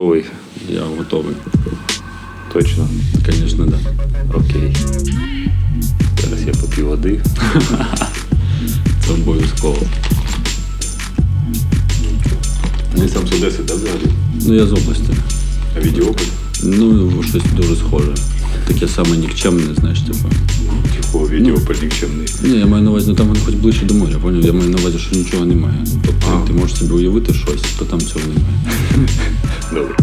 Ой, я готовий. Точно? Звісно, так. Да. Окей. Зараз я поп'ю води. Це обов'язково. Ти сам з Одеси, так, взагалі? Ну, я з області. А відеокуп? Ну, щось дуже схоже. Таке саме нікчемне, знаєш, типу. Тихо, відеокуп нікчемний. Ні, я маю на увазі, ну там він хоч ближче до моря, поняв? Я маю на увазі, що нічого немає. Тобто ти можеш собі уявити щось, то там цього немає. Добре.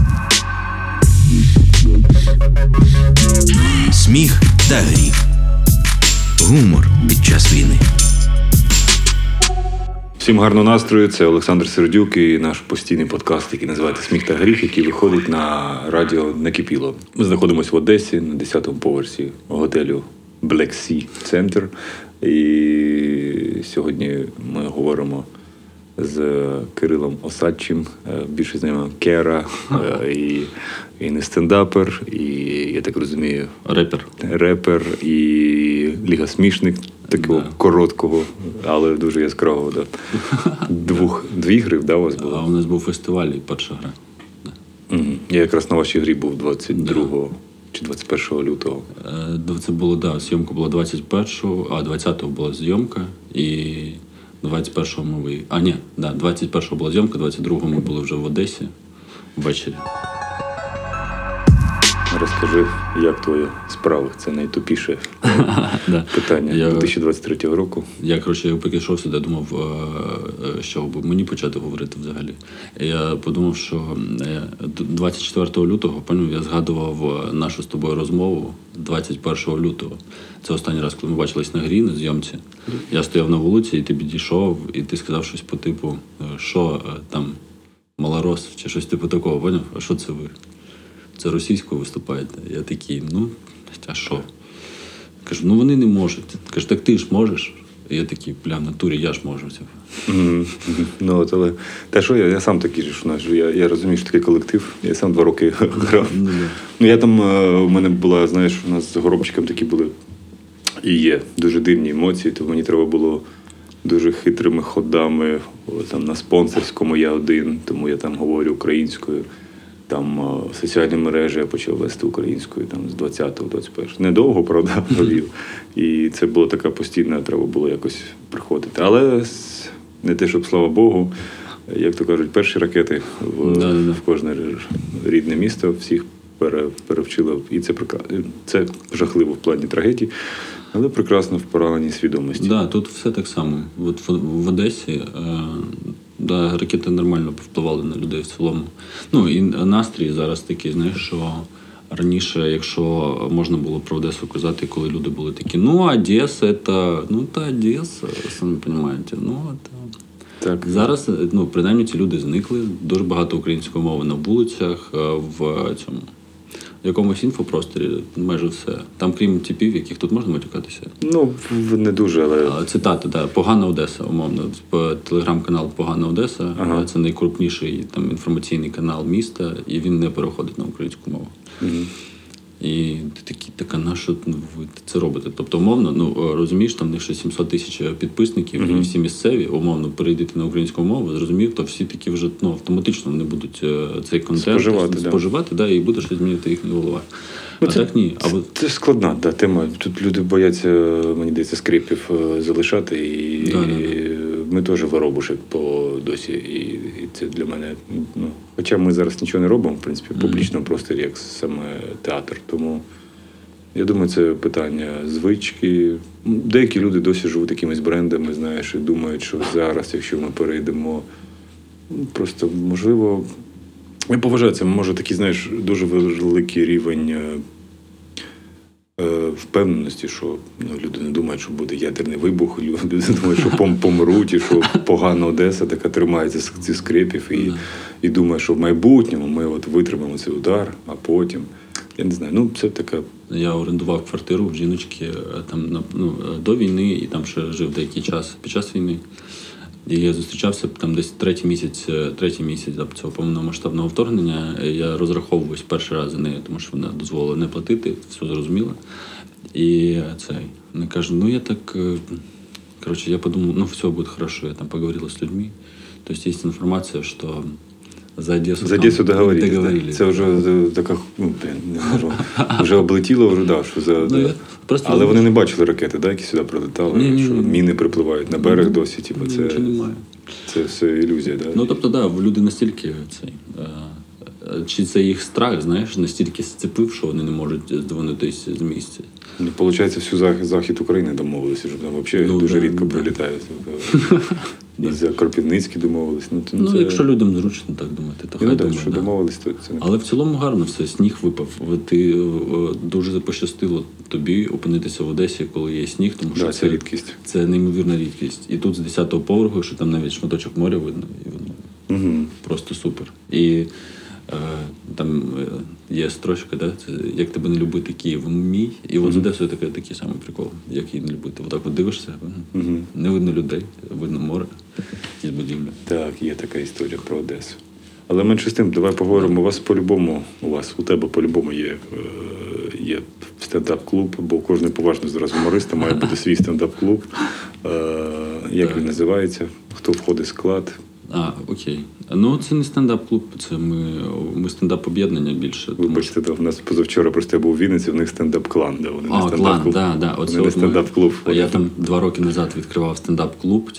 Сміх та гріх. Гумор під час війни. Всім гарного настрою. Це Олександр Сердюк і наш постійний подкаст, який називається «Сміх та гріх», який виходить на радіо «Накипіло». Ми знаходимося в Одесі на 10-му поверсі готелю Black Sea Center. І сьогодні ми говоримо з Кирилом Осадчим, більше з ними Кера, і не стендапер, і, я так розумію, репер і лігосмішник. Такого короткого, але дуже яскравого. Да. Дві гри, да, у вас було? А у нас був фестиваль і перша гра. Да. Угу. Я якраз на вашій грі був 22 чи 21 лютого. Це було, так, да, зйомка була 21-го, а 20-го була зйомка, і 21-го ми виїхали. А, ні, да, 21-го була зйомка, 22-го ми були вже в Одесі ввечері. Розкажи, як твої справи? Це найтупіше питання 2023 року. Я, коротше, прийшов сюди, думав, що мені почати говорити взагалі. Я подумав, що 24 лютого, пам'ятаю, я згадував нашу з тобою розмову 21 лютого. Це останній раз, коли ми бачились на грі, на зйомці. Я стояв на вулиці, і ти підійшов, і ти сказав щось по типу, що там, малорос, чи щось типу такого, поняв? А що це ви? Це російською виступаєте. Я такий, ну, а що? Кажу, ну вони не можуть. Кажу, так ти ж можеш. І я такий, бля, в натурі я ж можу. Ну, от, але те, що я сам такий же, що я розумію, що такий колектив. Я сам 2 роки грав. Ну, я там, у мене була, знаєш, у нас з Горобчиком такі були і є дуже дивні емоції, то мені треба було дуже хитрими ходами там на спонсорському я один, тому я там говорю українською. Там соціальні мережі я почав вести українською там, з 20-го, 21-го. Недовго, правда, провів. І це була така постійна, треба було якось приходити. Але не те, щоб, слава Богу, як то кажуть, перші ракети в кожне рідне місто всіх перевчили. І це жахливо в плані трагедії, але прекрасно в пораненій свідомості. Так, да, тут все так само. От в Одесі... Да, ракети нормально повпливали на людей в цілому. Ну, і настрій зараз такий, знаєш, що раніше, якщо можна було про Одесу казати, коли люди були такі, ну, Одеса, це, ну, та Одеса, самі розумієте, ну, та... Так. Зараз, ну, принаймні, ці люди зникли, дуже багато української мови на вулицях, в якомусь інфопросторі майже все. Там, крім типів, яких тут можна матюкатися? Ну, не дуже, але... Цитати, так. Да. «Погана Одеса», умовно. Телеграм-канал «Погана Одеса». Ага. Це найкрупніший там, інформаційний канал міста, і він не переходить на українську мову. Mm-hmm. І ти такий, так, а на що ви це робите? Тобто, умовно, ну, розумієш, там в них ще 700 000 підписників, mm-hmm. і всі місцеві, умовно, перейдете на українську мову, зрозумів, то всі такі вже, ну, автоматично вони будуть цей контент споживати, да, і буде щось змінити їхня голова. Ну, а це, так ні. Це складна да, тема. Тут люди бояться, мені здається, скрипів залишати, і, да, і ми теж воробушек по досі, і це для мене, ну, хоча ми зараз нічого не робимо, в принципі, в публічному просторі, як саме театр. Тому, я думаю, це питання звички. Деякі люди досі живуть якимись брендами, знаєш, і думають, що зараз, якщо ми перейдемо, просто, можливо, я поважаю це, може, такий, знаєш, дуже великий рівень впевненості, що ну, люди не думають, що буде ядерний вибух, люди не думають, що помруть, і що погана Одеса така тримається з цих скрипів і думає, що в майбутньому ми от витримаємо цей удар, а потім... Я не знаю, ну це така... Я орендував квартиру в жіночки там, ну, до війни, і там ще жив деякий час під час війни. І я зустрічався там десь третій місяць цього повномасштабного вторгнення. Я розраховувався перший раз за нею, тому що вона дозволила не платити, все зрозуміло. І вона каже, ну я так, коротше, я подумав, ну все буде хорошо, я там поговорила з людьми. Тобто є інформація, що за Одесу. За Одесу договорились. Це вже така, ну, не можу. Вже облетіло, вже да, що за. Ну, да. Але вони не бачили ракети, да, які сюди прилетали, що міни припливають на берег досі, типу, це все ілюзія, да. Ну, тобто, да, люди настільки цей, чи це їх страх, знаєш, настільки зцепив, що вони не можуть здвинутись з місця. Ну, виходить, всю захід України домовилися, щоб там взагалі дуже рідко прилітають. І за Кропівницькі домовились. Ну, це... якщо людям зручно так думати, то хай думають. Що домовились, то це не... Але в цілому гарно все, сніг випав. Ти дуже пощастило тобі опинитися в Одесі, коли є сніг, тому що це рідкість. Це неймовірна рідкість. І тут з 10-го поверху, що там навіть шматочок моря видно, і воно просто супер. І там є строчка, да? Це, як тебе не любити, Київ мій. І от з Одесою такий самий прикол, як її не любити. Отак от дивишся, не видно людей, видно море і будівлі. Так, є така історія про Одесу. Але менше з тим, давай поговоримо. У тебе по-любому є стендап-клуб, бо кожен поважний зараз гуморист має бути свій стендап-клуб. Як він називається? Хто входить в склад? Окей. Ну, це не стендап-клуб, це ми стендап-об'єднання більше. Вибачте, у нас позавчора просто я був у Вінниці, в них стендап-клан, де вони не стендап-клуб. Вони не стендап-клуб. Я там 2 роки назад відкривав стендап-клуб,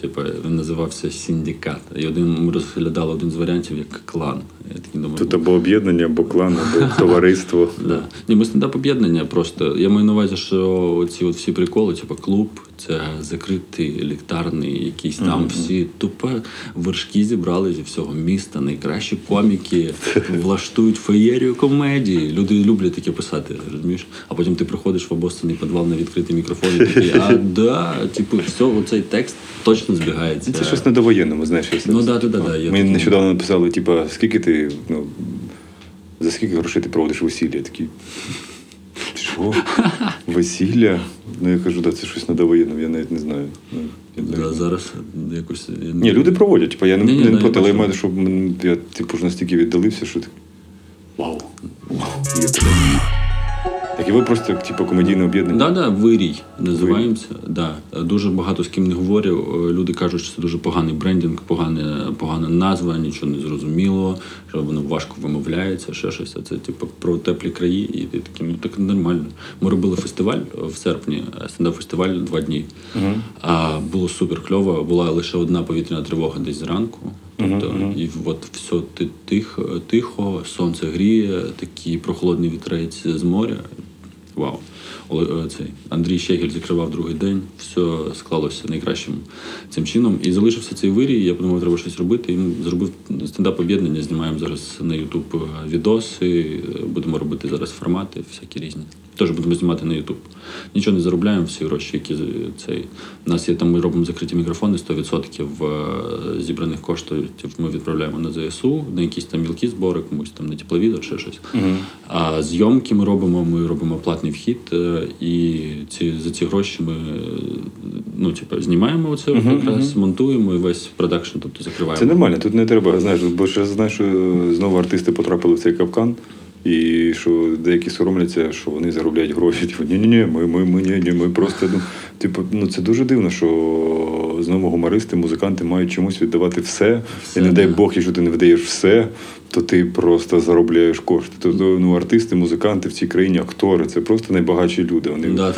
він називався «Синдикат». І ми розглядали один з варіантів як клан. Тут або об'єднання, або клан, або товариство. Ні, ми стендап-об'єднання просто. Я маю на увазі, що ці всі приколи, клуб, це закритий, ліктарний, якийсь там всі тупо вершки зібрали зі всього міста, найкращі коміки, влаштують феєрію комедії. Люди люблять таке писати, розумієш? А потім ти приходиш в обоссаний підвал на відкритий мікрофон і такий, все, оцей текст точно збігається. Це щось на довоєнному, знаєш. Ми нещодавно написали, скільки ти, за скільки грошей ти проводиш весілля? Я такий, що? Весілля? Я кажу, це щось на довоєнному, я навіть не знаю. Зараз якось... Ні, люди проводять. Я не проти, але я маю, щоб я настільки віддалився, що таке... Вау! Так і ви просто комедійне об'єднання? Так, «Вірій» називаємося. Дуже багато з ким не говорю. Люди кажуть, що це дуже поганий брендинг, погана назва, нічого не зрозуміло, що воно важко вимовляється, ще щось. Це про теплі краї. І ти такий, так нормально. Ми робили фестиваль в серпні, стендап-фестиваль 2 дні. Було супер кльово. Була лише одна повітряна тривога десь зранку. І все тихо, сонце гріє, такий прохолодний вітрець з моря. Вау. Андрій Щегель закривав 2-й день, все склалося найкращим цим чином. І залишився цей Вірій, я подумав, треба щось робити. І зробив стендап-об'єднання, знімаємо зараз на YouTube відоси, будемо робити зараз формати всякі різні. Теж будемо знімати на YouTube. Нічого не заробляємо, всі гроші, які цей... У нас є, ми робимо закриті мікрофони, 100% зібраних коштів ми відправляємо на ЗСУ, на якісь там мілкі збори, комусь там на тепловізор, ще щось. А зйомки ми робимо платний вхід, і за ці гроші ми знімаємо оце, монтуємо і весь продакшн закриваємо. Це нормально, тут не треба, знаєш, бо я знаю, що знову артисти потрапили в цей капкан, і що деякі соромляться, що вони заробляють гроші. Це дуже дивно, що знову гумористи, музиканти мають чомусь віддавати все. І не дай Бог, якщо ти не видаєш все, то ти просто заробляєш кошти. Артисти, музиканти в цій країні, актори, це просто найбагатші люди. Вони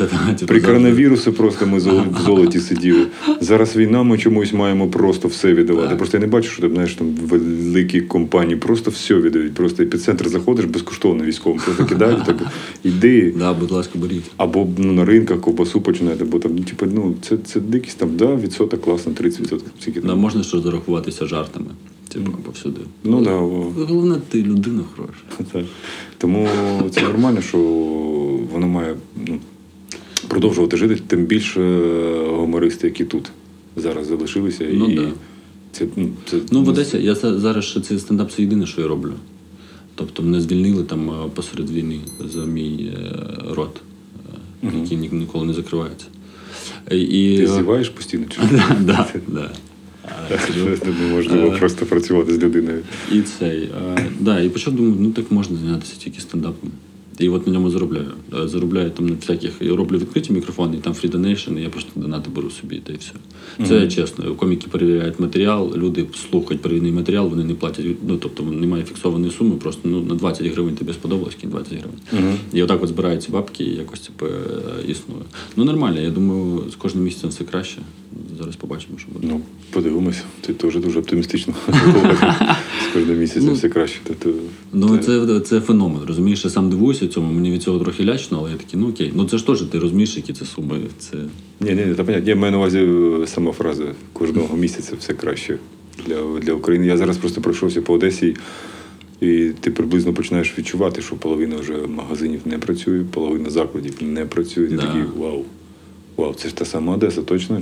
при коронавірусі просто ми в золоті сиділи. Зараз війна, ми чомусь маємо просто все віддавати. Просто я не бачу, що там, великі компанії просто все віддають. Просто епіцентр заходиш безкоштовно військовим, просто кидають, іди. Будь ласка, беріть. Або на ринках ковбасу починаєте, бо це дикість, відсоток класно, 30%. Можна що зарахуватися жартами. Повсюди. Головне, ти людина хороша. Так. Тому це нормально, що воно має продовжувати жити, тим більше гумористи, які тут зараз залишилися. В Одесі я зараз цей стендап — це єдине, що я роблю. Тобто мене звільнили там посеред війни за мій рот, який ніколи не закривається. Ти зіваєш постійно? Так. Можливо, просто працювати з людиною. І почав думати, так можна зайнятися тільки стендапом. І от на ньому заробляю. Заробляю там на всяких, я роблю відкриті мікрофони, і там free donation, і я просто донати беру собі, та й все. Це чесно. Коміки перевіряють матеріал, люди слухають перевірний матеріал, вони не платять, ну тобто немає фіксованої суми, просто ну, на 20 гривень тобі сподобалось, кінь 20 гривень. І отак от збираються бабки і якось типу, існує. Ну нормально, я думаю, з кожним місяцем все краще. Зараз побачимо, що буде. Ну, подивимося. Ти теж дуже оптимістично. З кожним місяцем все краще. Ну, це феномен, розумієш? Я сам дивуюся цьому, мені від цього трохи лячно, але я такий, ну окей. Ну це ж теж ти розумієш, які це суми. Це... Ні, та понятно. Я маю на увазі сама фраза. Кожного місяця все краще для України. Я зараз просто пройшовся по Одесі, і ти приблизно починаєш відчувати, що половина вже магазинів не працює, половина закладів не працює. Ти такий, вау. Вау, це ж та сама Одеса, точно?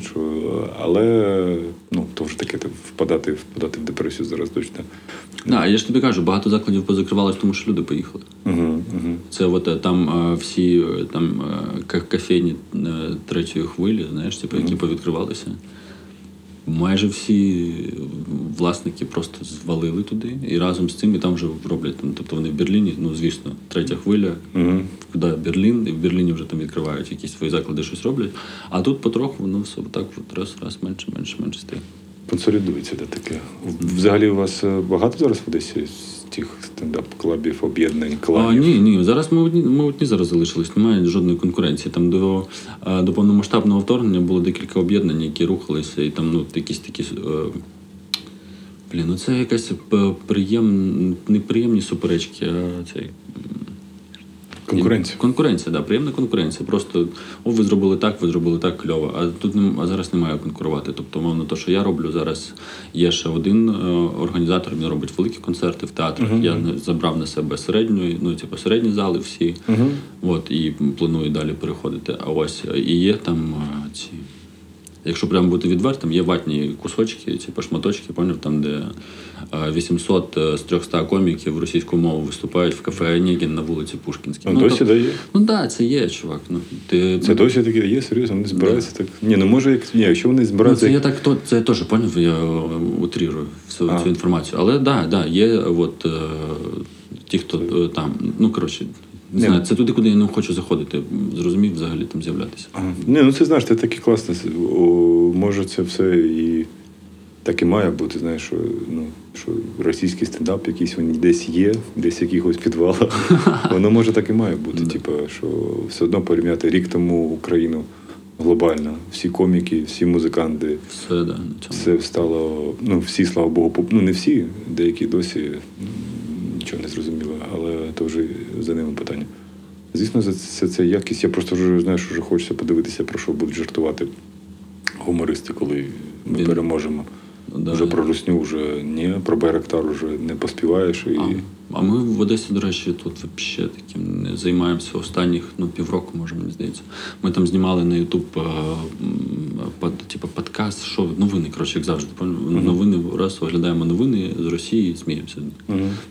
Але ну, то вже таке впадати в депресію зараз точно. Я ж тобі кажу, багато закладів позакривалось, тому що люди поїхали. Це от там всі кафейні третьої хвилі, знаєш, типу, які повідкривалися. Майже всі власники просто звалили туди і разом з цим і там вже роблять. Тобто вони в Берліні, ну звісно, третя хвиля, куди Берлін, і в Берліні вже там відкривають якісь свої заклади, щось роблять. А тут потроху воно все так раз менше стає. Консолідується де таке. Взагалі у вас багато зараз в Одесі тих стендап-клабів, об'єднань, кланів? Ні. Зараз ми одні зараз залишились. Немає жодної конкуренції. Там до повномасштабного вторгнення було декілька об'єднань, які рухалися. І там якісь такі... це якась неприємні суперечки, а цей... Конкуренція. Конкуренція, так. Приємна конкуренція. Просто, ви зробили так, кльово. А тут зараз немає конкурувати. Тобто, мовно, те, що я роблю зараз, є ще один організатор, він робить великі концерти в театрах. Я забрав на себе середні зали всі. От, і планую далі переходити. А ось, і є там ці... Якщо прямо бути відвертим, є ватні кусочки, ці шматочки, поняв, там, де 800 з 300 коміків російською мовою виступають в кафе «Онегін» на вулиці Пушкінській. Досі дає? Так, це є, чувак. Це досі таке є, серйозно, вони збираються так? Якщо вони збираються... Це я теж, поняв, я утрірую всю цю інформацію. Але, так, є от ті, хто там, Не знаю, це туди, куди я не хочу заходити, зрозумів, взагалі там з'являтися. Це, знаєш, це таке класне. Може, це все і так і має бути, знаєш, що російський стендап якийсь, він десь є, десь в якихось підвалах. Воно, може, так і має бути, типу, що все одно порівняти рік тому Україну глобально. Всі коміки, всі музиканти. Все стало, всі, слава Богу, не всі, деякі досі... Нічого не зрозуміло, але то вже за ними питання. Звісно, це якість. Я просто вже знаю, що вже хочеться подивитися, про що будуть жартувати гумористи, коли ми переможемо. Вже про русню вже ні, про Байрактар вже не поспіваєш. А ми в Одесі, до речі, тут взагалі таким не займаємося останніх півроку, може, мені здається. Ми там знімали на Ютуб подкаст, що новини, як завжди. Новини, раз оглядаємо новини з Росії, сміємося.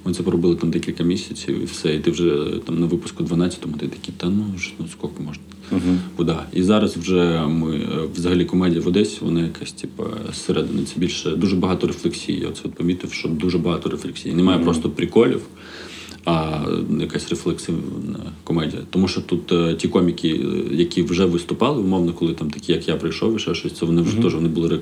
Ми це поробили там декілька місяців і все. І ти вже там на випуску 12-му ти такий, скільки можна. І зараз вже ми, взагалі, комедія в Одесі, вона якась, зсередини. Це більше, дуже багато рефлексій. Я оце помітив, що дуже багато рефлексій. Немає просто приколів, а якась рефлексивна комедія. Тому що тут ті коміки, які вже виступали, умовно, коли там такі, як я, прийшов і ще щось, це вони вже теж вони були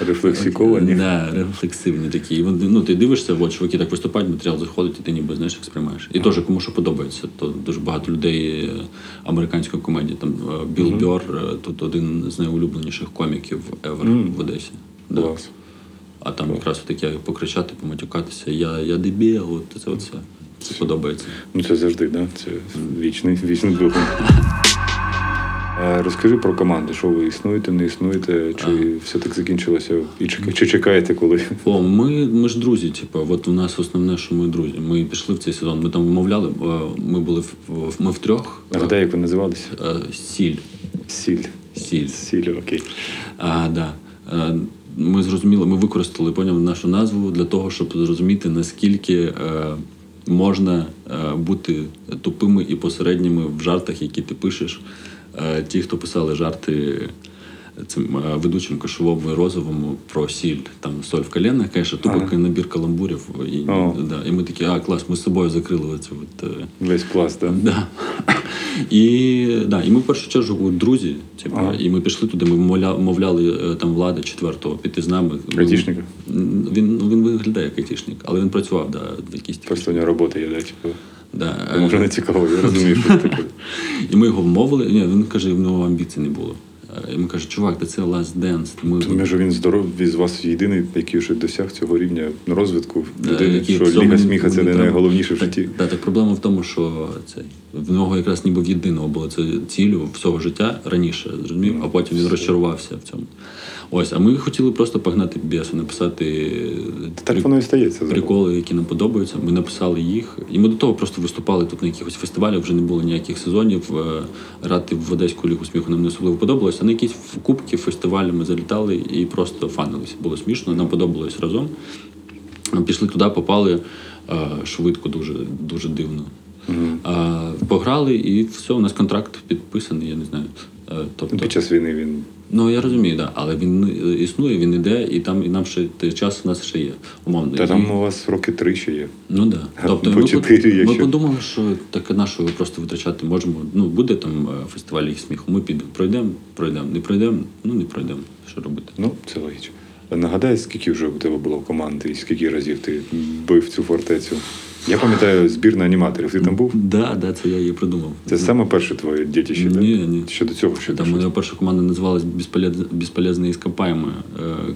рефлексиковані. Рефлексивні такі. Ти дивишся, чуваки так виступають, матеріал заходить, і ти ніби, знаєш, як сприймаєш. І теж кому що подобається. То дуже багато людей американської комедії. Там Білл Бьор, тут один з найулюбленіших коміків ever в Одесі. Клас. А там якраз таке покричати, поматюкатися. Я дебіл, це оце. Це подобається. Це завжди, так? Це вічний дух. Розкажи про команди. Що ви існуєте, не існуєте? Чи все так закінчилося? Чи чекаєте коли? Ми ж друзі. От у нас основне, що ми друзі. Ми пішли в цей сезон. Ми там вимовляли. Ми були в трьох. Нагадай, як ви називалися? Сіль, окей. Ми зрозуміли, ми використали, нашу назву для того, щоб зрозуміти, наскільки можна бути тупими і посередніми в жартах, які ти пишеш. Ті, хто писали жарти цим ведучим Кошовом і Розовому про сіль, там соль в коленах, конечно, тупо набір каламбурів. І, да, і ми такі, клас, ми з собою закрили оцю от... Весь пласт, так? Да. І, да, і ми в першу чергу друзі, і ми пішли туди, ми мовляли там Влада четвертого піти з нами. Айтішника? Він виглядає як айтішник, але він працював, да, в якійсь... Просто у нього робота є, да, типу. Да. Тому вже не цікаво, я розумію, що це таке. І ми його вмовили, ні, він каже, в нього амбіцій не було. І ми кажуть, чувак, це last dance. Тому що він здоровий, з вас єдиний, який вже досяг цього рівня розвитку людини, що ліга сміха — це не найголовніше в житті. Так, проблема в тому, що в нього якраз ніби в єдиного було це цілю всього життя раніше, розумів, а потім він розчарувався в цьому. Ось, а ми хотіли просто погнати бєсу, написати приколи, які нам подобаються. Ми написали їх, і ми до того просто виступали тут на якихось фестивалях, вже не було ніяких сезонів. Грати в Одеську лігу сміху нам не особливо подобалося. На якісь кубки, фестивалі ми залітали і просто фанилися. Було смішно, нам подобалось разом. Пішли туди, попали швидко, дуже, дуже дивно. Пограли, і все, у нас контракт підписаний, я не знаю. Тобто... Під час війни він... Ну, я розумію, да. Але він існує, він іде, і там і нам ще час у нас ще є. Умовно. Та там у вас роки 3 ще є. Ну да. Тобто ми подумали, що таке наше просто витрачати можемо. Ну, буде там фестиваль їх сміху. Ми підемо, пройдемо, не пройдемо, ну не пройдемо. Що робити? Ну, це логічно. Нагадай, скільки вже у тебе було команди і скільки разів ти бив цю фортецю? Я пам'ятаю збірну аніматорів. Ти там був? Так, це я її придумав. Це саме перше твоє дітище? Ні. Щодо цього? Там моя перша команда називалась «Бесполезные ископаемые».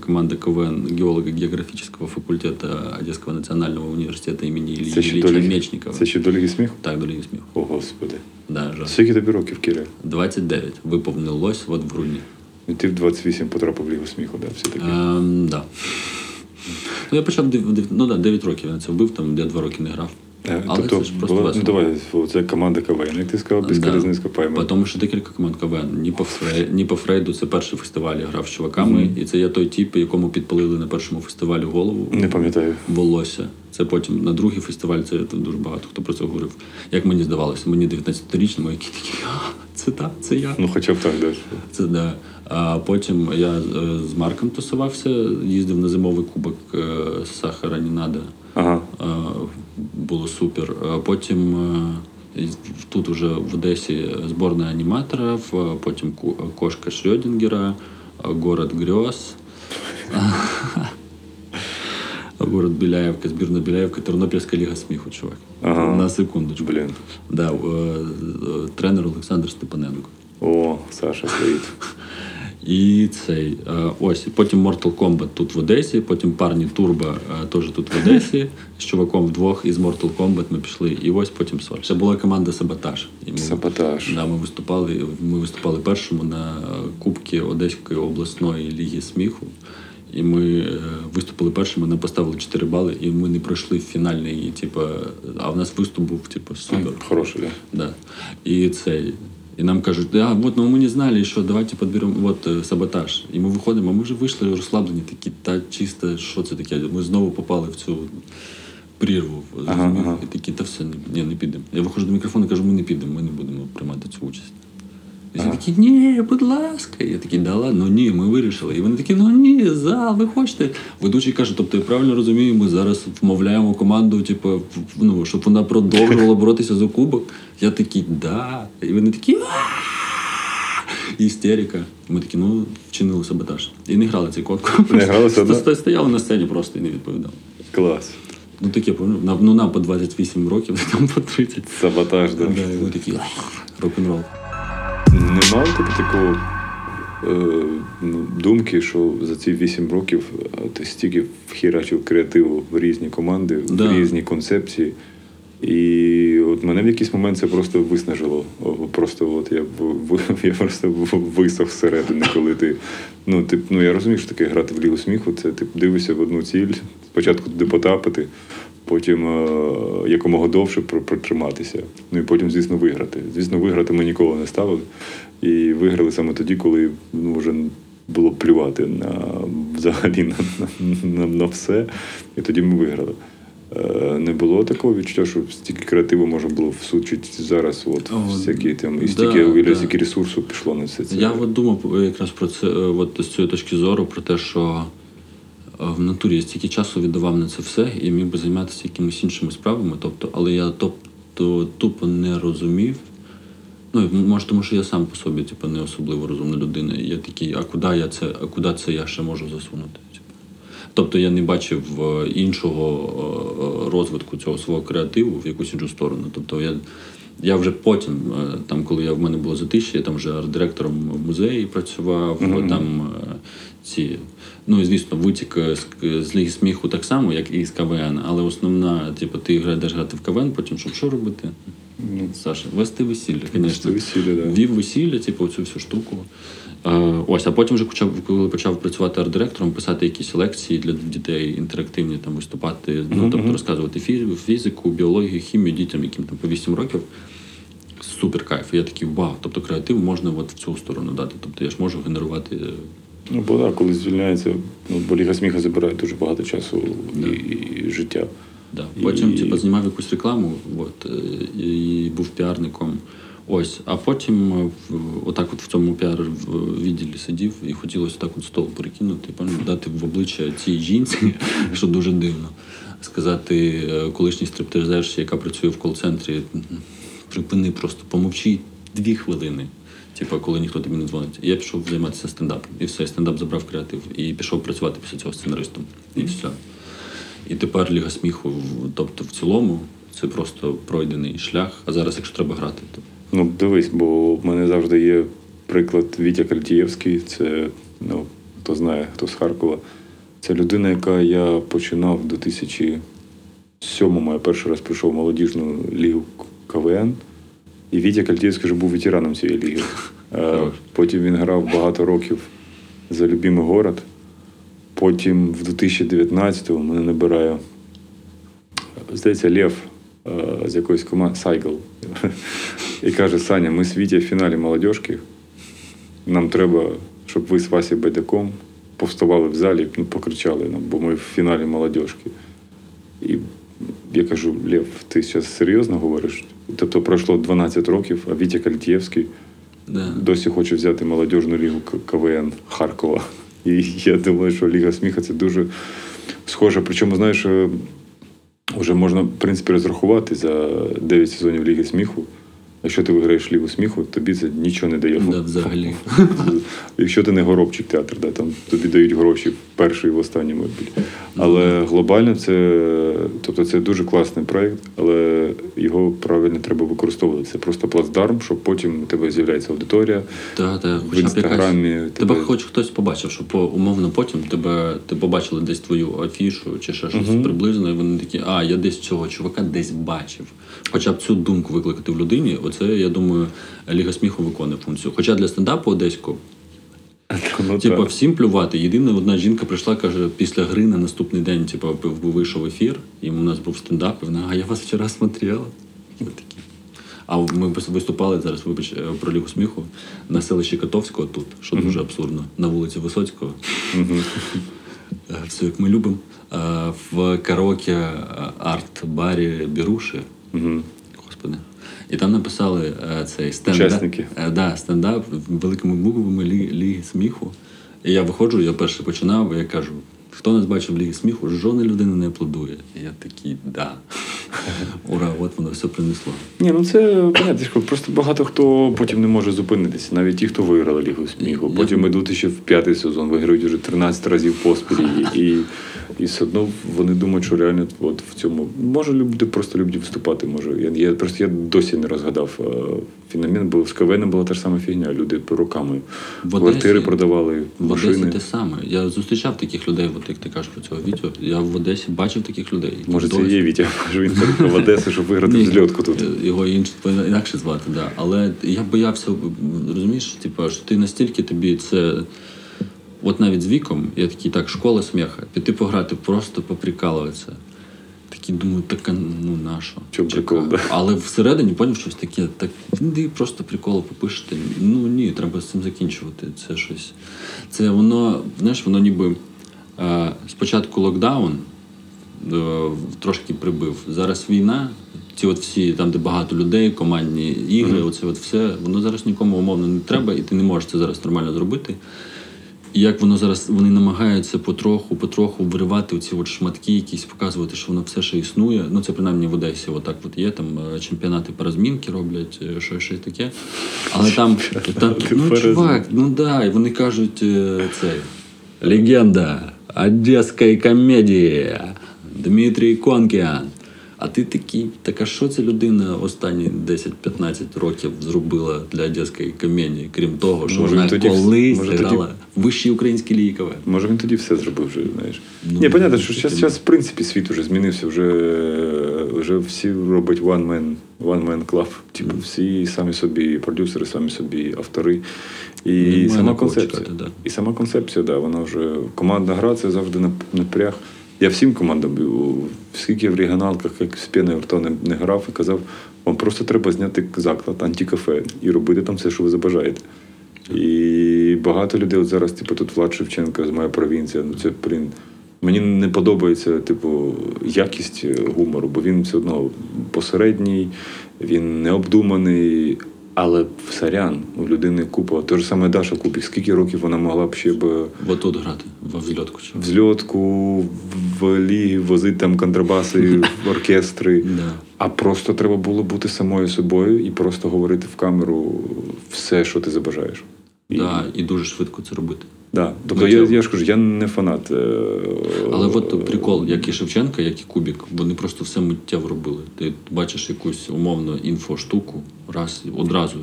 Команда КВН геолога географічного факультету Одеського національного університету імені Ілліча Мечникова. Це ще до Ліги сміху? Так, до Ліги сміху. О, Господи. Да, жаль. Скільки тобі років, Кіре? 29. Виповнилось от в грудні. І ти в 28 потрапив в Лігу сміху, да, все-таки? Да. Ну, я почав 9 років я це вбив, там я 2 роки не грав. Але тобто, це ж просто весело. Ну, давай, це команда КВН, як ти сказав, безкорізний скопаємо. Потім ще декілька команд КВН. Ні по Фрейду, це перший фестиваль, я грав з чуваками. І це я той тіп, якому підпалили на першому фестивалі голову. Не пам'ятаю. Волосся. Це потім на другий фестиваль, це дуже багато хто про це говорив. Як мені здавалося, мені 19-річному, які такі, це так, це я. Ну, хоча б так, да. Це да. А потім я з Марком тусувався, їздив на зимовий кубок «Сахара не надо». Було супер. А потім тут уже в Одесі збірна аніматорів, потім «Кошка Шрёдінгера», «Город грёз», «Город Біляєвка», збірна Біляєвка, Тернопільська ліга сміху, чувак. На секундочку. Блін. Да, тренер Олександр Степаненко. О, Саша стоїть. І цей, ось, потім Mortal Kombat тут в Одесі, потім парні Турбо теж тут в Одесі, з чуваком вдвох із Mortal Kombat ми пішли, і ось потім соль. Це була команда «Саботаж». І ми, «Саботаж». Да, ми виступали першому на Кубці Одеської обласної ліги сміху, і ми виступили першими, нам поставили 4 бали, і ми не пройшли в фінальний, а в нас виступ був, супер. Хороший, да. І цей... І нам кажуть, ми не знали, що давайте підберемо «Саботаж». І ми виходимо, а ми вже вийшли розслаблені, такі, чисто, що це таке. Ми знову попали в цю прірву. І такі, все, не підемо. Я виходжу до мікрофону і кажу, ми не підемо, ми не будемо приймати цю участь. І вони такі, ні, будь ласка. Я такий, да ладно, ні, ми вирішили. І вони такі, зал, ви хочете. Ведучий каже, тобто, я правильно розумію, ми зараз вмовляємо команду, щоб вона продовжувала боротися за кубок. Я такий, да. І вони такі, і істерика. Ми такі, вчинили «Саботаж». І не грали цей конкурс. Не гралися, да? Стояли на сцені просто і не відповідали. Клас. Ну, таке, нам по 28 років, там по 30. «Саботаж», да. І вони такі, рок-н-рол. Не мав ти такого думки, що за ці 8 років ти стільки вхірачив креативу в різні команди, в різні концепції. І от мене в якийсь момент це просто виснажило. Я просто висох всередині, коли ти... я розумію, що таке грати в Лігу сміху, це ти дивишся в одну ціль, спочатку туди потрапити, потім якомога довше протриматися, і потім, звісно, виграти. Звісно, виграти ми ніколи не ставили. І виграли саме тоді, коли вже було плювати взагалі на все, і тоді ми виграли. не було такого відчуття, що стільки креативу можна було всучити зараз, от всякі там, і стільки ресурсу пішло на все це. Я от думав якраз про це, от з цієї точки зору, про те, що в натурі я стільки часу віддавав на це все і міг би займатися якимись іншими справами, тобто, але я тупо не розумів. Ну, може, тому що я сам по собі, типу, не особливо розумна людина. Я такий, а куди це я ще можу засунути? Тобто я не бачив іншого розвитку цього свого креативу в якусь іншу сторону. Тобто я вже потім, там, коли в мене було затишчя, я там вже арт-директором музею працював, там ці... Ну, і, звісно, витік з Ліги сміху так само, як і з КВН, але основна, типу, ти йдеш грати в КВН, потім що робити? Саша, вести весілля, звісно. Вів весілля, типу, цю всю штуку. Ось, а потім вже коли почав працювати арт-директором, писати якісь лекції для дітей, інтерактивні, там, виступати, тобто розказувати фізику, біологію, хімію дітям, яким там по 8 років. Супер кайф. Я такий, вау, тобто креатив можна от в цю сторону дати. Тобто я ж можу генерувати... Ну, бо так, коли звільняється, бо Ліга сміху забирає дуже багато часу і життя. Да. Потім типу, знімав якусь рекламу, і був піарником. Ось, а потім отак в цьому піар-відділі сидів і хотілося отак стол перекинути, дати в обличчя цій жінці, що дуже дивно. Сказати колишній стриптизерші, яка працює в кол-центрі, припини просто, помовчи 2 хвилини. Типа, коли ніхто тобі не дзвонить. І я пішов займатися стендапом. І все, стендап забрав креатив. І пішов працювати після цього сценаристом. І все. І тепер Ліга сміху, тобто в цілому, це просто пройдений шлях. А зараз, якщо треба грати, то... Ну, дивись, бо в мене завжди є приклад Вітя Кальтєвський. Це, хто знає, хто з Харкова. Це людина, яка я починав в 2007-му. Я перший раз прийшов в молодіжну лігу КВН. І Вітя Кальтєвський вже був ветераном цієї ліги. Потім він грав багато років за «Любіми город». Потім в 2019-му мене набирає, здається, Лев з якоїсь команди, Сайгл. І каже, Саня, ми з Вітя в фіналі молодіжки. Нам треба, щоб ви з Васі Байдаком повставали в залі, покричали нам, бо ми в фіналі молодіжки. І я кажу, Лев, ти зараз серйозно говориш? Тобто пройшло 12 років, а Вітя Кальтєвський досі хоче взяти молодіжну лігу КВН Харкова. І я думаю, що Ліга сміха – це дуже схоже. Причому, знаєш, вже можна, в принципі, розрахувати за 9 сезонів Ліги сміху. Якщо ти виграєш Лігу сміху, тобі це нічого не дає. Взагалі. Якщо ти не Горобчик театр, там тобі дають гроші в перший і в останній мобіль. Але глобально це, тобто це дуже класний проєкт, але його правильно треба використовувати. Це просто плацдарм, щоб потім у тебе з'являється аудиторія в інстаграмі. Тебе хоч хтось побачив, щоб умовно потім ти побачили десь твою афішу чи ще щось приблизно, і вони такі, я десь цього чувака десь бачив. Хоча б цю думку викликати в людині, оце, я думаю, Ліга сміху виконує функцію. Хоча для стендапу одеського, типа, всім плювати. Єдина одна жінка прийшла, каже, після гри на наступний день, типа, вийшов ефір, і у нас був стендап, і вона, я вас вчора смотрела. А ми виступали зараз, вибач, про Лігу сміху на селищі Котовського тут, що дуже абсурдно, на вулиці Висоцького. Все, як ми любимо. В караоке арт-барі «Біруші». Господи. І там написали цей стендап великими буквами Ліги сміху. І я виходжу, я перший починав, і я кажу, хто нас бачив Ліги сміху, жодна людина не аплодує. І я такий, ура, от воно все принесло. Ні, це, понятно, просто багато хто потім не може зупинитися. Навіть ті, хто виграли Лігу сміху. Потім ідуть ще в 5-й сезон, виграють вже 13 разів поспіль. І все одно вони думають, що реально от в цьому... Може, люди просто люблять виступати, може. Я досі не розгадав феномен, бо з КВН була та ж сама фігня. Люди роками квартири продавали, машини. В Одесі те саме. Я зустрічав таких людей, як ти кажеш про цього Вітю. Я в Одесі бачив таких людей. Може, це є Вітя, може він приїхав в Одесу, щоб виграти взльотку тут. Його інакше звати, так. Але я боявся, розумієш, що ти настільки тобі це... От навіть з віком, я такий, школа сміха, піти пограти, просто поприкалуватися. Такий, думаю, нащо? Чому прикол, да? Але всередині, поняв, щось таке, іди просто прикол попишете. Ні, треба з цим закінчувати, це щось. Це воно, знаєш, воно ніби спочатку локдаун, трошки прибив. Зараз війна, ці от всі, там, де багато людей, командні ігри, оце от все, воно зараз нікому умовно не треба, і ти не можеш це зараз нормально зробити. І як воно зараз, вони намагаються потроху виривати оці от шматки якісь, показувати, що воно все ще існує. Ну, це принаймні в Одесі отак от є, там чемпіонати по розмінки роблять, щось таке. Але там ну, чувак, ну да, і вони кажуть, це легенда одеської комедії Дмитрій Конкіан. А ти такий, така що ця людина останні 10-15 років зробила для одеської комедії, крім того, що може, вона тоді, колись грала в вищій українській лізі КВ. Може, він тоді все зробив вже, знаєш. Ну, ні, понятно, що зараз, в принципі, світ вже змінився, вже всі роблять one-man club. Типу, всі самі собі продюсери, самі собі автори. І сама концепція. Читати, да. І сама концепція, да, вона вже командна гра, це завжди напряг. Я всім командам, скільки в регіоналках, як з п'яної рта не грав, і казав, вам просто треба зняти заклад, антикафе, і робити там все, що ви забажаєте. І багато людей от зараз, типу, тут Влад Шевченко з моя провінція, ну це, блін, мені не подобається, типу, якість гумору, бо він все одно посередній, він необдуманий, але сорян, у людини купа. Те ж саме Даша Кубік. Скільки років вона могла б ще б... Отут грати, в взльотку. Чи? В взльотку, в лігі, возити там контрабаси, в оркестри. Да. А просто треба було бути самою собою і просто говорити в камеру все, що ти забажаєш. Так, і дуже швидко це робити. Да. Тобто я ж кажу, я не фанат. Але от прикол, як і Шевченка, як і Кубік, вони просто все миттєво робили. Ти бачиш якусь умовно інфоштуку раз одразу.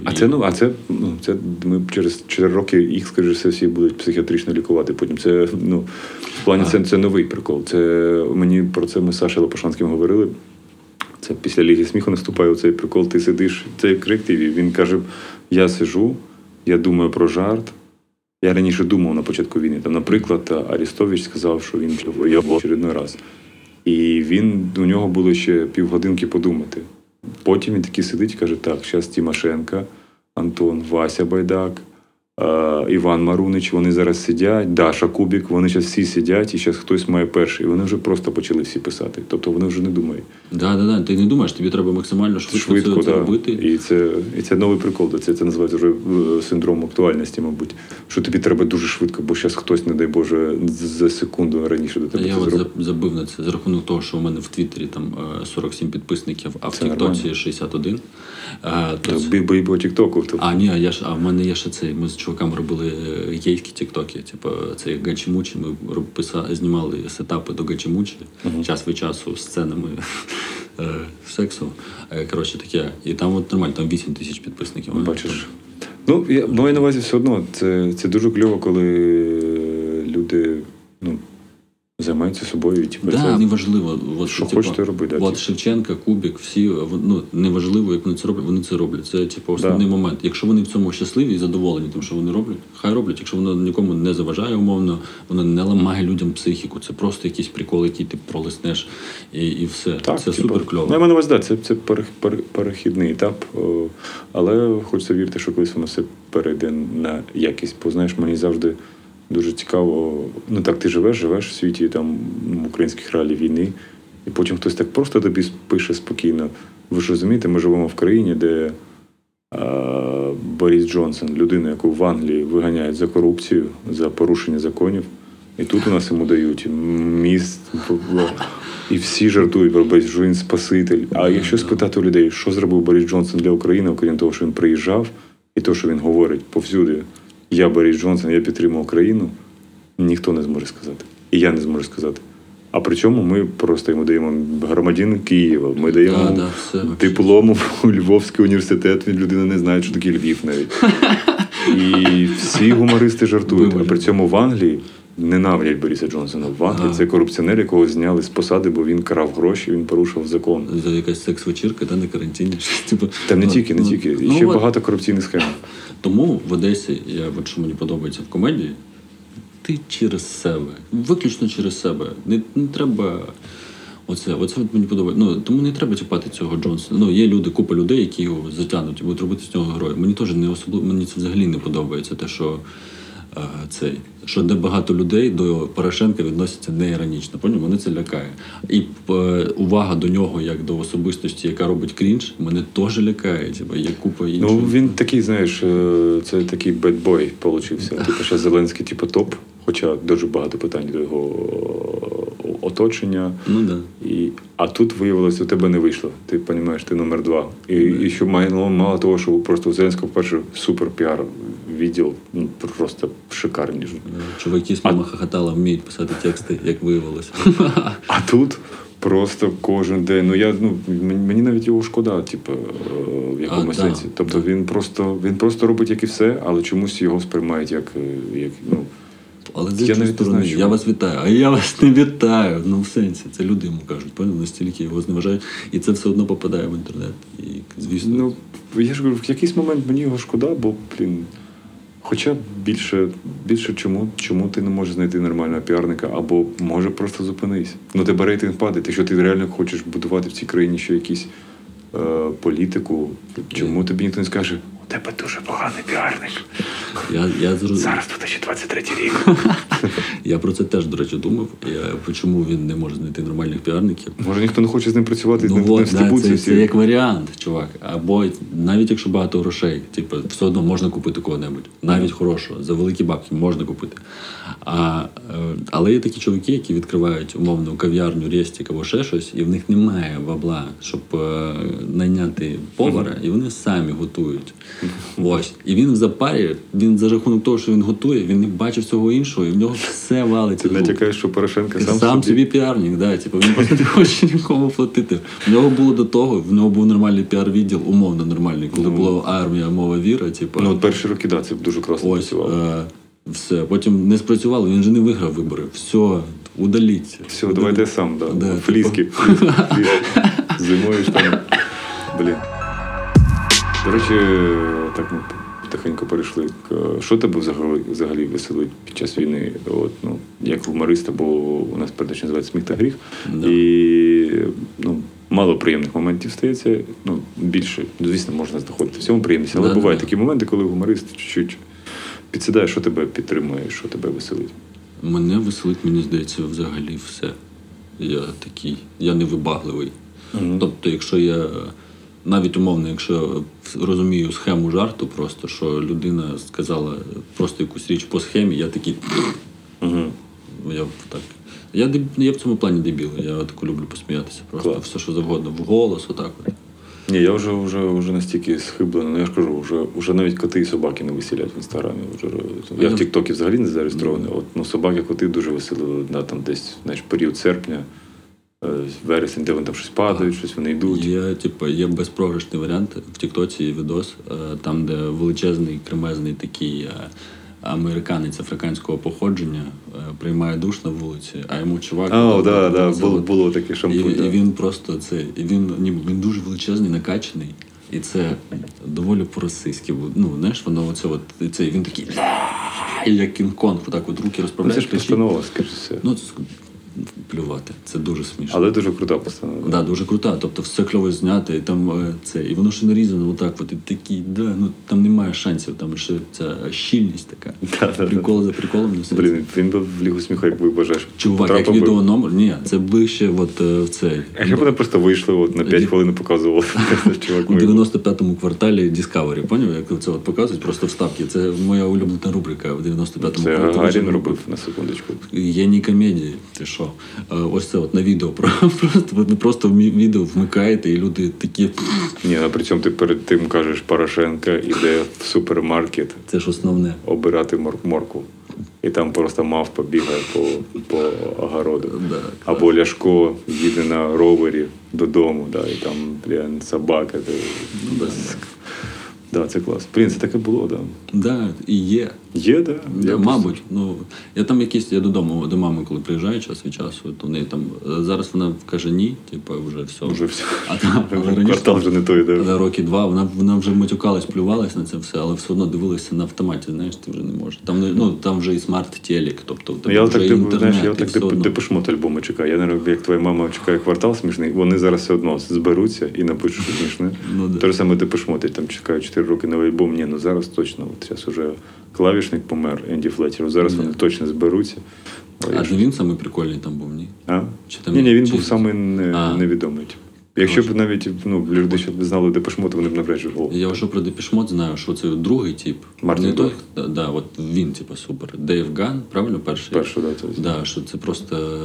Це ми через 4 роки їх, скоріше все, всі будуть психіатрично лікувати. Потім це, ну, в плані це новий прикол. Це мені про це ми з Сашою Лопушанським говорили. Це після Ліги сміху наступає цей прикол. Ти сидиш в цій колективі. Він каже: я сижу, я думаю про жарт. Я раніше думав на початку війни. Там, наприклад, Арістович сказав, що він його очередний раз. І у нього було ще півгодинки подумати. Потім він такий сидить і каже, так, зараз Тімашенко, Антон, Вася Байдак, Іван Марунич, вони зараз сидять, Даша Кубік, вони зараз всі сидять, і зараз хтось має перший. І вони вже просто почали всі писати. Тобто вони вже не думають. Да. Ти не думаєш, тобі треба максимально швидко це робити. І це новий прикол. Це називається вже синдром актуальності, мабуть. Що тобі треба дуже швидко, бо зараз хтось, не дай Боже, за секунду раніше до тебе це зробить. Я забив на це за рахунок того, що у мене в Твіттері там 47 підписників, а в Тіктоці 61. Бій по Тіктоку. А в мене є ще цей. Чувакам робили гейські тіктоки, типу це гачі-мучі, ми знімали сетапи до гачі-мучі, час від часу з сценами сексу, коротше таке. І там от нормально, там 8 тисяч підписників. Бачиш. Ну, я маю на увазі все одно, це дуже кльово, коли люди, ну, займаються собою. Так, да, неважливо. Що хочете робити. От Шевченка, Кубік, всі, ну, неважливо, як вони це роблять, вони це роблять. Це, типу, основний момент. Якщо вони в цьому щасливі і задоволені тим, що вони роблять, хай роблять. Якщо воно нікому не заважає, умовно, воно не ламає людям психіку. Це просто якийсь прикол, який ти пролиснеш і все. Так, це супер кльово. Ну, я маю на увазі, це перехідний етап. Але хочеться вірити, що колись воно все перейде на якість. Бо, знаєш, мені завжди дуже цікаво, ну так ти живеш в світі там українських реалій війни, і потім хтось так просто тобі пише спокійно. Ви ж розумієте, ми живемо в країні, де Борис Джонсон, людина, яку в Англії виганяють за корупцію, за порушення законів, і тут у нас йому дають міст, і всі жартують про Борис Джонсон спаситель. А якщо спитати у людей, що зробив Борис Джонсон для України, окрім того, що він приїжджав, і то, що він говорить повсюди, я Борис Джонсон, я підтримую Україну, ніхто не зможе сказати. І я не зможу сказати. А при чому ми просто йому даємо громадянин Києва, ми даємо диплом у Львовський університет, він людина не знає, що таке Львів навіть. І всі гумористи жартують. А при цьому в Англії ненавидять Бориса Джонсона. В Англії це корупціонер, якого зняли з посади, бо він крав гроші, він порушив закон. За якась секс-вечірка, та не карантині. Там не тільки. І ще багато корупційних схем. Тому в Одесі, що мені подобається в комедії, ти через себе, виключно через себе. Не треба оце мені подобається. Ну, тому не треба чіпати цього Джонсона. Ну, є люди, купа людей, які його затягнуть і будуть робити з нього героя. Мені теж не особливо, мені це взагалі не подобається те, що що багато людей до Порошенка відносяться неіронічно. Поняв? Мене це лякає. І увага до нього, як до особистості, яка робить крінж, мене теж лякає. Є купа інших. Ну, він такий, знаєш, це такий бедбой получився. Типу, що Зеленський, типу, топ. Хоча дуже багато питань до його оточення. Ну, да. А тут виявилося, у тебе не вийшло. Ти розумієш, ти номер два. І що мало того, що просто у Зеленського, по-перше, супер піар відділ, просто шикарні. Чуваки з мама хохотала вміють писати тексти, як виявилося. А тут просто кожен день. Мені навіть його шкода, типу, в якомусь сенсі. Да. Тобто він просто робить як і все, але чомусь його сприймають як. Але з іншої сторони, я вас вітаю, а я вас не вітаю. В сенсі, це люди йому кажуть, поняв? Настільки його зневажають. І це все одно попадає в інтернет. І, звісно. Я ж кажу, в якийсь момент мені його шкода, бо, хоча більше чому ти не можеш знайти нормального піарника, або може просто зупинись. Тебе рейтинг падає, якщо ти реально хочеш будувати в цій країні ще якісь політику, чому тобі ніхто не скаже, у тебе дуже поганий піарник. Зараз тут ще 23-й рік. Я про це теж, до речі, думав. Чому він не може знайти нормальних піарників? Може, ніхто не хоче з ним працювати, не стебуться. Це як варіант, чувак. Або навіть якщо багато грошей, все одно можна купити кого-небудь. Навіть хорошого, за великі бабки можна купити. Але є такі чоловіки, які відкривають умовну кав'ярню, рєстік або ще щось, і в них немає бабла, щоб найняти повара, і вони самі готують. Ось. І він в запарі, він за рахунок того, що він готує, він не бачить всього іншого, і в нього все валиться. Ти натякаєш, що Порошенко сам собі піарник, да, він просто не хоче нікому платити. В нього було до того, в нього був нормальний піар-відділ, умовно нормальний, коли була армія, мова, віра. Перші роки, да, це дуже класно працювало. Все, потім не спрацювало, він же не виграв вибори. Все, удаліться. Все, давайте я сам, да. Фліски. Зимою штани. Блін. До речі, так ми тихенько перейшли. Що тебе взагалі веселить під час війни? Як гумориста, бо у нас передача називається «Сміх та гріх». Да. І мало приємних моментів стається. Більше, звісно, можна знаходити всьому приємність. Але бувають такі моменти, коли гуморист чуть-чуть підсідає, що тебе підтримує, що тебе веселить. Мене веселить, мені здається, взагалі все. Я такий, я невибагливий. Тобто, якщо я... Навіть умовно, якщо розумію схему жарту, просто що людина сказала просто якусь річ по схемі, я такий. Я в цьому плані дебіл. Я так люблю посміятися. Просто Клас. Все, що завгодно, вголос, отак. Ні, я вже настільки схиблений. Я ж кажу, вже навіть коти і собаки не веселять в інстаграмі. Я в Тік-Токі взагалі не зареєстрований. Собаки, коти дуже веселили десь, період серпня. Вересень, де вони там щось падають, щось вони йдуть. Є безпрограшний варіант в Тіктоці, є відос, там, де величезний, кремезний такий американець африканського походження приймає душ на вулиці, а йому чувак... було таке шампунь. І він просто він дуже величезний, накачаний. І це доволі по-російськи. Воно він такий... Як Кінг-Конг, отак от руки розправляє. Це ж постанова, скажи все. Плювати. Це дуже смішно. Але дуже крута постанова. Так, дуже крута. Тобто все кльово знято, і там і воно ще нарізано отак, і такий, там немає шансів, там ще ця щільність така. Прикол за приколом. Блін, він би в Лігу сміху, як ви бажаєш. Чувак, як відеономер? Ні, це би ще в цей. Якщо б вони просто вийшли, на 5 хвилин показували. У 95-му кварталі Discovery, поняв? Як це показують, просто вставки. Це моя улюблена рубрика в 95-му кварталі. Це Гагарін робив, на секундочку. Є не комедії. Ти що? Ось це на відео. Ви просто відео вмикаєте, і люди такі... Ні, а при цьому ти перед тим кажеш, Порошенко іде в супермаркет. Це ж основне. Обирати моркву. І там просто мавпа бігає по огороду. Да, або Ляшко їде на ровері додому, і там, блін, собака. Це клас. Блін, це таке було, так? Так, і є. Є, так? Мабуть. Я там якісь, я додому, до мами, коли приїжджаю час від часу, то в неї там, зараз вона каже ні, вже все. Вже все. А там, квартал вже не той, так? Роки два, вона вже матюкалась, плювалась на це все, але все одно дивилася на автоматі, знаєш, ти вже не можеш. Там вже і смарт-телік, тобто я вже інтернет. Я так Депеш Мод альбоми чекаю. Я не роблю, як твоя мама чекає квартал смішний, вони зараз все одно зберуться і напишуть смішне. Те ж саме Депеш Мод, там чекають роки новий альбом. Ні, ну зараз точно, зараз уже клавішник помер, Енді Флетчер, зараз вони точно зберуться. А ж він самий прикольний там був, ні? А? Ні, він був самий невідомий. Якщо б навіть люди, що б знали Депеш Мод, вони б навряд чи голову. Я вже про Депеш Мод знаю, що це другий тип. Мартін Гор? Так, от він, типу, супер. Дейв Ган, правильно, перший? Перший, так. Що це просто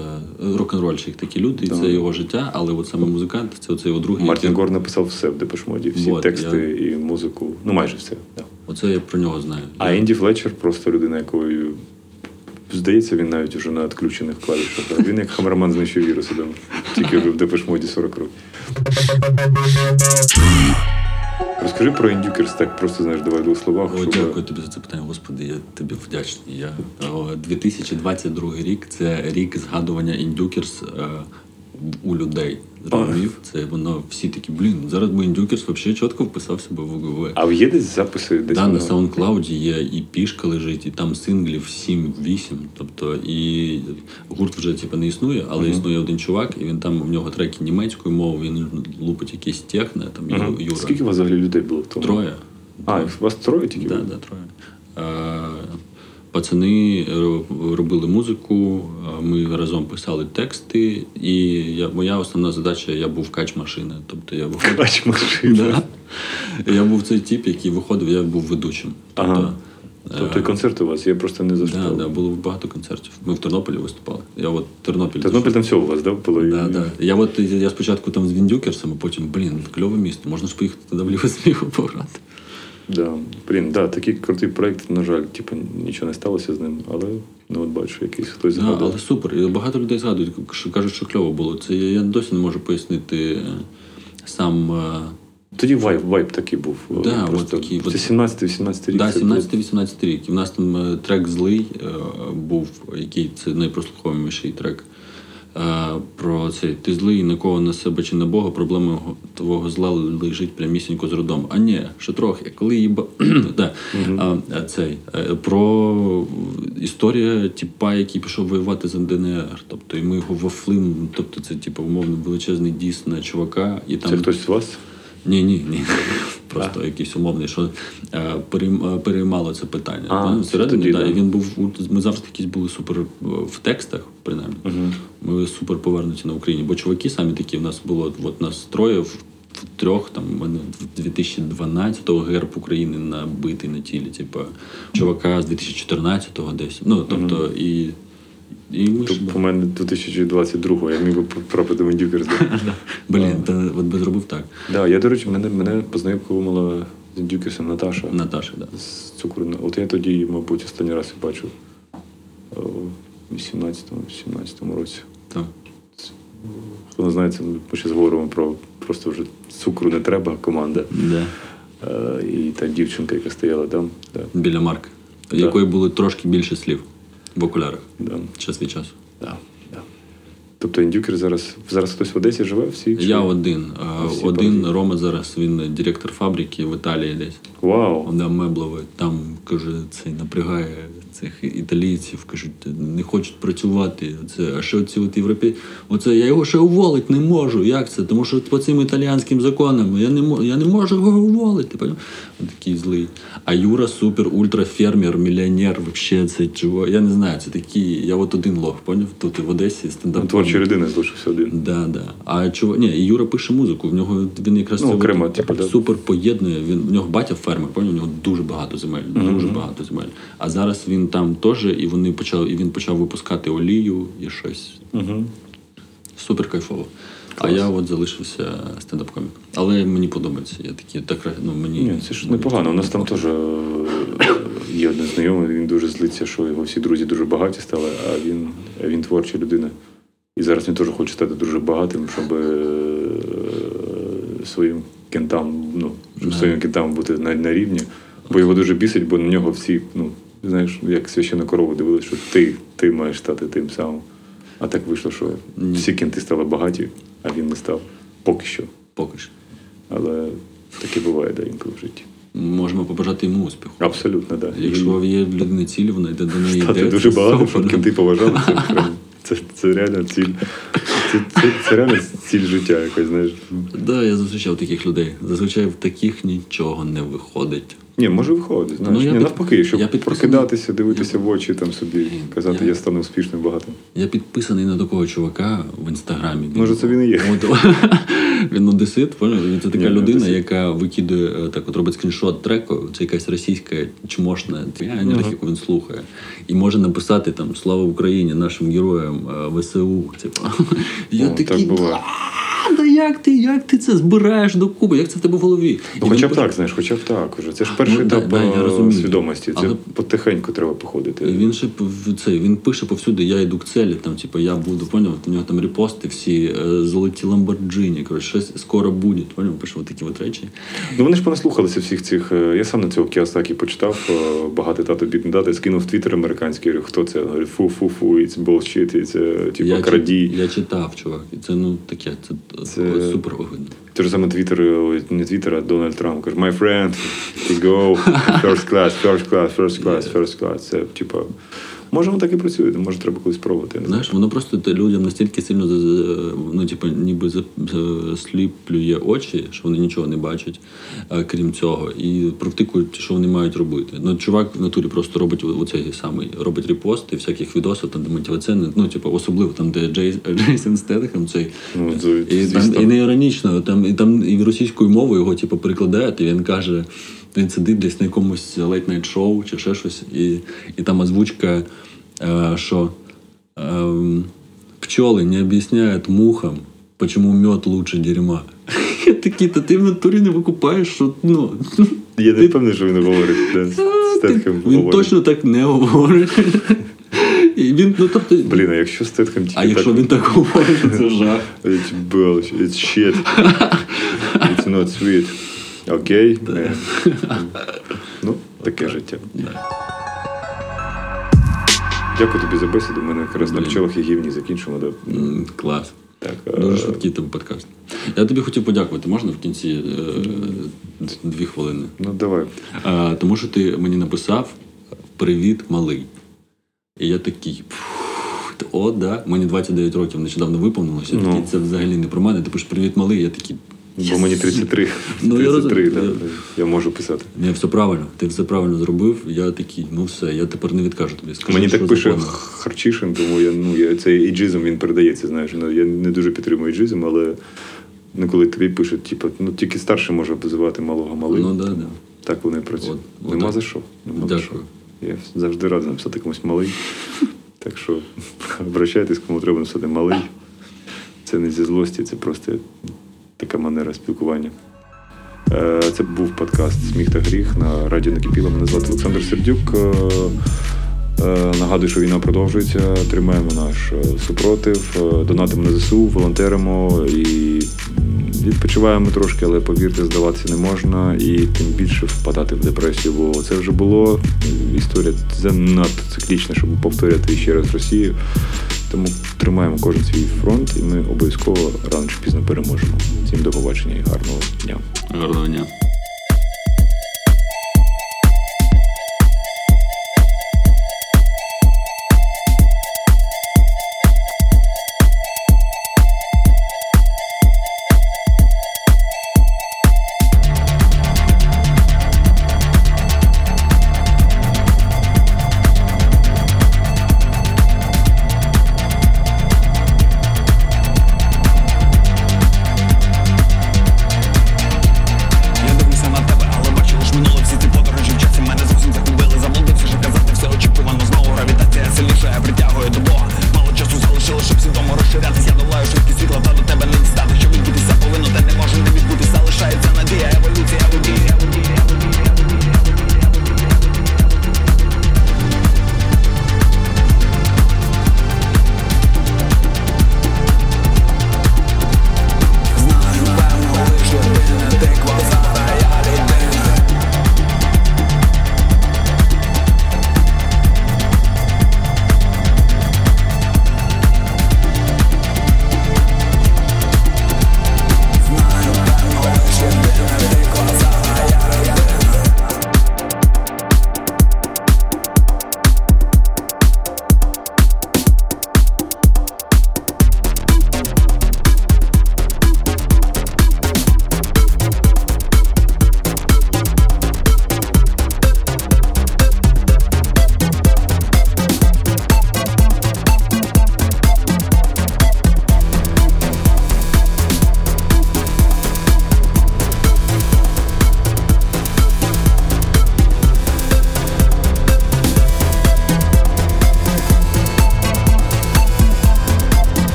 рок-н-рольщик такі люди, і це його життя, але от саме музикант, це його другий. Мартін Гор написав все в Депеш Моді, всі тексти і музику, ну майже все. Оце я про нього знаю. А Енді Флетчер просто людина, якою, здається, він навіть уже на відключених клавішах. Він як Хамерман знищив вірус, тільки вже в Депеш Моді 40 років. Розкажи про Індюкерс, так просто, знаєш, давай в двох словах. О, щоб... Дякую тобі за це питання, Господи, я тобі вдячний. 2022 рік – це рік згадування Індюкерс у людей. Це воно всі такі, зараз би Індюкерс взагалі чітко вписався би в ОГВ. А є десь записи? Десь на SoundCloud є, і пішка лежить, і там синглів 7-8, тобто, і гурт вже не існує, але існує один чувак, і він там, в нього треки німецькою мовою, він лупить якісь техно, там, Юра. Скільки у вас взагалі людей було в тому? Троє. А, у вас троє тільки? Так, троє. Пацани робили музику, ми разом писали тексти, і моя основна задача — я був кач-машина. Тобто я виходив... Кач-машина? Я був цей тип, який виходив, я був ведучим. Тобто і концерти у вас, я просто не застав. Так, було багато концертів. Ми в Тернополі виступали. Тернопіль там все у вас, так? Так. Я спочатку там з Індюкерсом, а потім, кльове місто, можна ж поїхати туди в Лівий Сміх пограти. Такий крутий проєкт, на жаль, нічого не сталося з ним, але бачу, якийсь хтось згадує. Але супер, і багато людей згадують, кажуть, що кльово було. Це я досі не можу пояснити сам... Тоді вайб такий був. Це 17-18 рік. Так, 17-18 рік. І в нас там трек «Злий» був, який це найпрослуховіший трек. Про цей «Ти злий на кого, на себе чи на Бога, проблема твого зла лежить прямісінько з родом». А ні, ще трохи, коли їба... Про історію тіпа, який пішов воювати за ДНР, тобто, і ми його вафлим, тобто це, умовно, величезний діс на чувака. І там... Це хтось з вас? Ні. Просто якийсь умовний, що переймало це питання. Всередині, і він був, ми завжди якісь були супер в текстах, принаймні. Ми супер повернуті на Україні, бо чуваки самі такі, в нас було, нас троє, в трьох, там, в мене 2012-го герб України набитий на тілі, чувака з 2014-го десь, по мене 2022-го, я міг би потрапити в Індюкерс. От би зробив так. Я, до речі, мене познайомила з Індюкерсом Наташа. Наташа, так. З Цукрина. От я тоді, мабуть, останній раз її бачив у 18-му році. Так. Хто не знає, ми ще зговоримо про просто вже цукру не треба, команда. І та дівчинка, яка стояла там. Біля Марка, в якої було трошки більше слів. В окулярах. Час від часу. Тобто Індюкер зараз... Зараз хтось в Одесі живе? Всі? Я один. Один. Рома зараз, він директор фабрики в Італії десь. Вау! Мебловий. Там, каже, це напрягає цих італійців. Кажуть, не хочуть працювати. А що ці європейці... Оце я його ще уволити не можу. Як це? Тому що по цим італіянським законам я не можу його уволити. Такий злий. А Юра супер, ультрафермер, мільйонер. Взагалі, це чого? Я не знаю, це такий... Я от один лох, поняв? Тут в Одесі стендап. Чи людина залишився один. А чого... Ні, Юра пише музику, в нього він якраз супер поєднує, в нього батя фермер, в нього дуже багато земель, дуже багато земель. А зараз він там теж, і він почав випускати олію і щось. Супер кайфово. А я от залишився стендап-комік. Але мені подобається, я такий, мені... Ні, це ж непогано, у нас там теж є один знайомий, він дуже злиться, що його всі друзі дуже багаті стали, а він творча людина. І зараз він теж хоче стати дуже багатим, щоб своїм кентам бути на рівні. Бо його дуже бісить, бо на нього всі, знаєш, як священну корову дивилися, що ти маєш стати тим самим. А так вийшло, що всі кенти стали багаті, а він не став. Поки що. Але таке буває інколи в житті. Можемо побажати йому успіху. Абсолютно, так. Якщо є людина ціль, вона йде до неї. Стати дуже багато, щоб кенти поважали. Це реально ціль. Це реально ціль життя якось, знаєш. Так, я зустрічав таких людей. Зазвичай в таких нічого не виходить. Ні, може виходить, знаєш. Ну, навпаки, щоб прокидатися, дивитися в очі там собі, казати, я стану успішним, багатим. Я підписаний на такого чувака в інстаграмі. Може, це він і є. Він одесит, поняв? Це така людина, яка викидує, так от робить скріншот треку, це якась російська чмошна твіяння, яку він слухає. І може написати там «Слава Україні», «Нашим героям», «ВСУ». Я такий, да як ти це збираєш докупи? Як це в тебе в голові? Хоча б так, знаєш, хоча б так уже. Це ж перший етап свідомості. Це потихеньку треба походити. Він пише повсюди, я йду к цілі, там, типу, я буду, поняв, у нього там репости всі, золоті ламборджині, коротше, щось скоро буде, поняв, пише такі от речі. Ну вони ж понаслухалися всіх цих, я сам на цього Кіосакі почитав, багато тато бідний дати, скинув твіттер американський, хто це, говорю, фу-фу-фу, і це bullshit, і це, типу, крадій. Я читав, чувак, і це, ну, таке, це супер огидно. Те ж саме Твіттер, не Твіттер, а Дональд Трамп каже, my friend, to go, first class, first class, first class, first class. Це, типу, може, воно так і працює, може, треба колись спробувати. Знаєш, воно просто людям настільки сильно, ну, типу, ніби засліплює очі, що вони нічого не бачать, крім цього, і практикують, що вони мають робити. Ну, чувак в натурі просто робить оцей самий, робить репости всяких відосів, там, де мотиваційне, ну, типу, особливо там, де Джейсон Стетхем цей, і не іронічно, там і російською мовою його, типу, перекладають, і він каже, він сидить десь на якомусь лейт-найт-шоу чи ще щось, і там озвучка, що пчоли не об'ясняють мухам, почему мед лучше дерьма. Я такий, та ти в натурі не викупаєш, що, ну... Я не впевнений, що він говорить. Він точно так не говорить. Він, ну, тобто... Блін, а якщо Стетхем тільки так... А якщо він так говорить, то це жах. It's bullshit. It's shit. It's not sweet. Окей? Ну, таке життя. Дякую тобі за бесіду. Ми якраз на пчелах і гівні закінчимо. Клас. Так, дуже швидкий там подкаст. Я тобі хотів подякувати. Можна в кінці 2 хвилини? Ну, давай. Тому що ти мені написав «Привіт, малий». І я такий... О, да. Мені 29 років нещодавно виповнилося. Такий, це взагалі не про мене. Ти пишеш «Привіт, малий». Я такий... Бо мені 33. Ну, 33, так. Я можу писати. Ні, все правильно. Ти все правильно зробив. Я такий, ну все, я тепер не відкажу тобі. Скажи, мені так пише Харчишин, тому цей іджизм, він передається, знаєш. Я не дуже підтримую іджизм, але коли тобі пишуть, типу, ну тільки старший може обзивати малого малим. Ну, так, так. Так вони працюють. Нема за що. Дякую. Я завжди радий написати комусь малий. Так що, обращайтесь, кому треба написати малий. Це не зі злості, це просто... Така манера спілкування. Це був подкаст «Сміх та гріх» на радіо «Накипіло». Мене звати Олександр Сердюк. Нагадую, що війна продовжується. Тримаємо наш супротив. Донатимо на ЗСУ, волонтеримо. І відпочиваємо трошки, але, повірте, здаватися не можна. І тим більше впадати в депресію. Бо це вже було. Історія занадто циклічна, щоб повторяти ще раз Росію. Тому тримаємо кожен свій фронт, і ми обов'язково рано чи пізно переможемо. Всім до побачення і гарного дня. Гарного дня.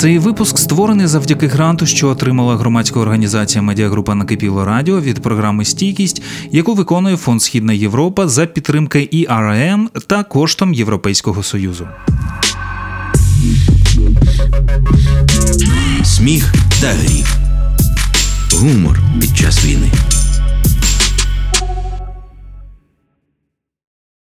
Цей випуск створений завдяки гранту, що отримала громадська організація медіагрупа «Накипіло Радіо» від програми «Стійкість», яку виконує Фонд «Східна Європа» за підтримки ERM та коштом Європейського Союзу. Сміх та гріх. Гумор під час війни.